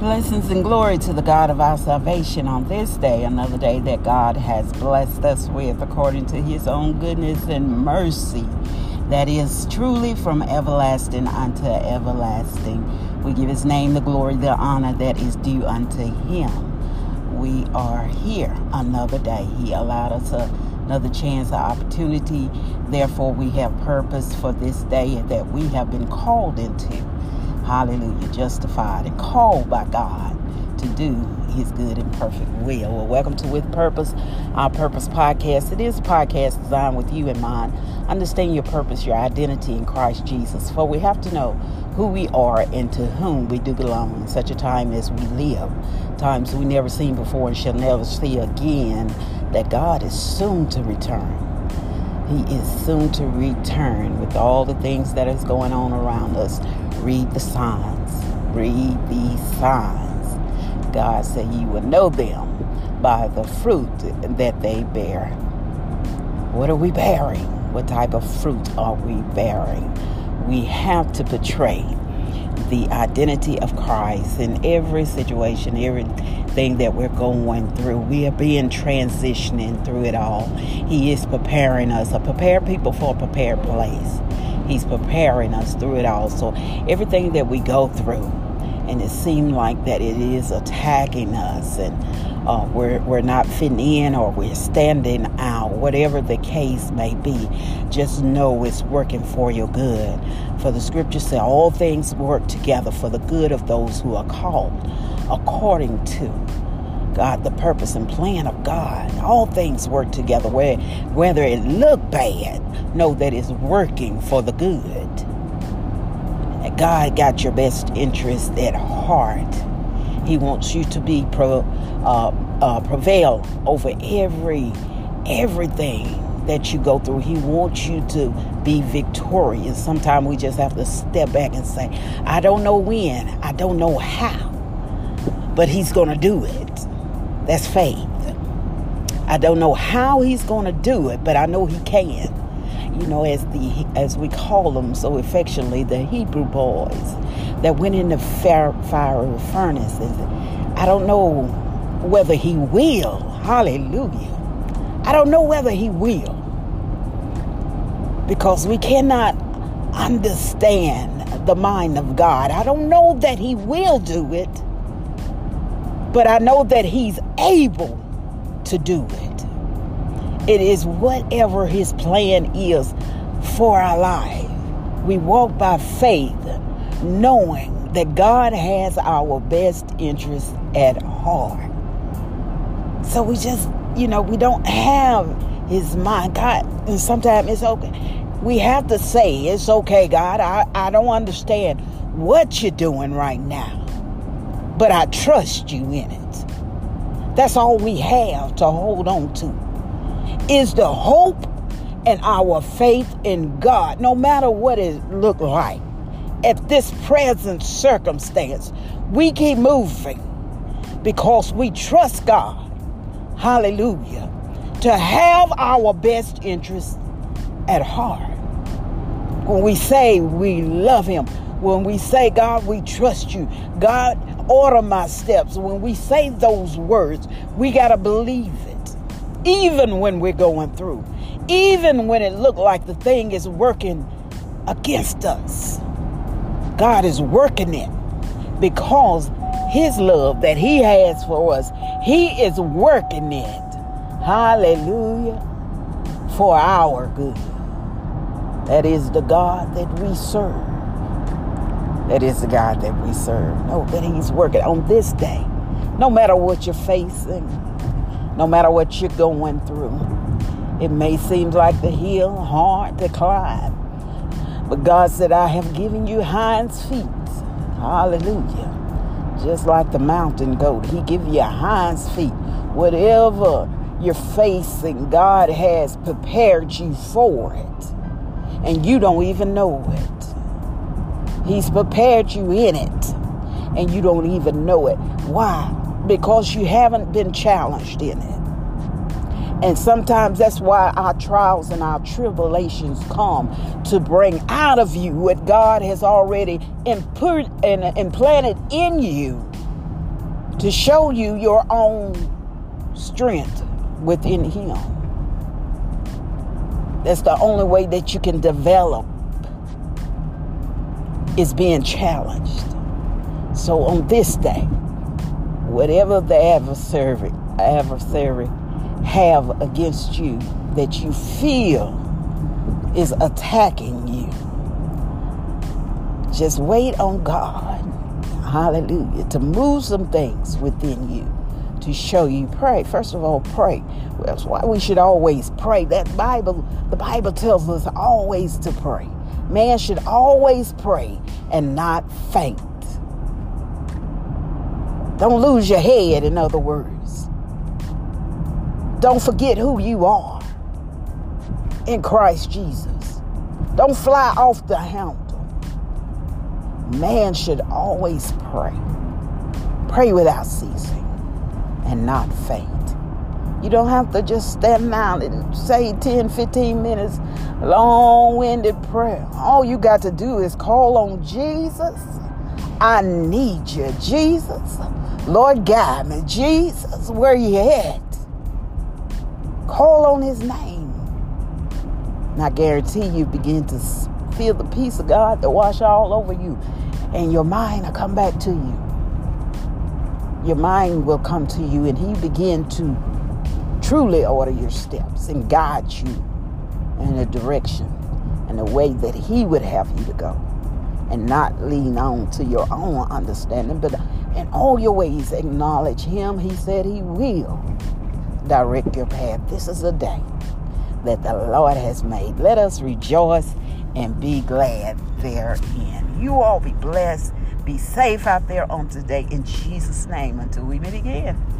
Blessings and glory to the God of our salvation on this day, another day that God has blessed us with according to his own goodness and mercy that is truly from everlasting unto everlasting. We give his name the glory, the honor that is due unto him. We are here another day. He allowed us another chance, an opportunity. Therefore, we have purpose for this day that we have been called into. Hallelujah, justified and called by God to do his good and perfect will. Well, welcome to With Purpose, our Purpose Podcast. It is a podcast designed with you in mind. Understand your purpose, your identity in Christ Jesus. For we have to know who we are and to whom we do belong in such a time as we live. Times we never seen before and shall never see again. That God is soon to return. He is soon to return with all the things that is going on around us. Read the signs. Read these signs. God said you will know them by the fruit that they bear. What are we bearing? What type of fruit are we bearing? We have to portray the identity of Christ in every situation, everything that we're going through. We are being transitioning through it all. He is preparing us, a prepared people for a prepared place. He's preparing us through it all. So everything that we go through, and it seems like that it is attacking us, and we're not fitting in, or we're standing out, whatever the case may be, just know it's working for your good. For the scriptures say all things work together for the good of those who are called according to God, the purpose and plan of God. All things work together. Whether it look bad, know that it's working for the good. God got your best interest at heart. He wants you to be prevail over everything that you go through. He wants you to be victorious. Sometimes we just have to step back and say, I don't know when, I don't know how, but he's going to do it. That's faith. I don't know how he's going to do it, but I know he can. You know, as we call them so affectionately, the Hebrew boys that went in the fiery furnaces. I don't know whether he will. Hallelujah. I don't know whether he will, because we cannot understand the mind of God. I don't know that he will do it, but I know that he's able to do it. It is whatever his plan is for our life. We walk by faith, knowing that God has our best interest at heart. So we just, we don't have his mind. God, and sometimes it's okay. We have to say, it's okay, God, I don't understand what you're doing right now, but I trust you in it. That's all we have to hold on to, is the hope and our faith in God. No matter what it look like at this present circumstance, we keep moving because we trust God, hallelujah, to have our best interest at heart. When we say we love him, when we say, God, we trust you, God, order my steps, when we say those words, we got to believe it. Even when we're going through, even when it looks like the thing is working against us, God is working it because his love that he has for us, he is working it, hallelujah, for our good. That is the God that we serve. That is the God that we serve. Know that he's working on this day, no matter what you're facing. No matter what you're going through, it may seem like the hill hard to climb, but God said, I have given you hinds feet. Hallelujah. Just like the mountain goat, he give you hinds feet. Whatever you're facing, God has prepared you for it, and you don't even know it. He's prepared you in it, and you don't even know it. Why? Because you haven't been challenged in it. And sometimes that's why our trials and our tribulations come, to bring out of you what God has already implanted in you to show you your own strength within Him. That's the only way that you can develop, is being challenged. So on this day, whatever the adversary have against you that you feel is attacking you, just wait on God, hallelujah, to move some things within you, to show you. Pray. First of all, pray. Well, that's why we should always pray. The Bible tells us always to pray. Man should always pray and not faint. Don't lose your head, in other words. Don't forget who you are in Christ Jesus. Don't fly off the handle. Man should always pray. Pray without ceasing and not faint. You don't have to just stand down and say 10, 15 minutes long-winded prayer. All you got to do is call on Jesus. I need you, Jesus. Lord, guide me. Jesus, where you at? Call on His name. And I guarantee you begin to feel the peace of God to wash all over you. And your mind will come back to you. Your mind will come to you, and He begin to truly order your steps and guide you in the direction and the way that He would have you to go, and not lean on to your own understanding, but in all your ways acknowledge Him. He said He will direct your path. This is a day that the Lord has made. Let us rejoice and be glad therein. You all be blessed. Be safe out there on today, in Jesus' name, until we meet again.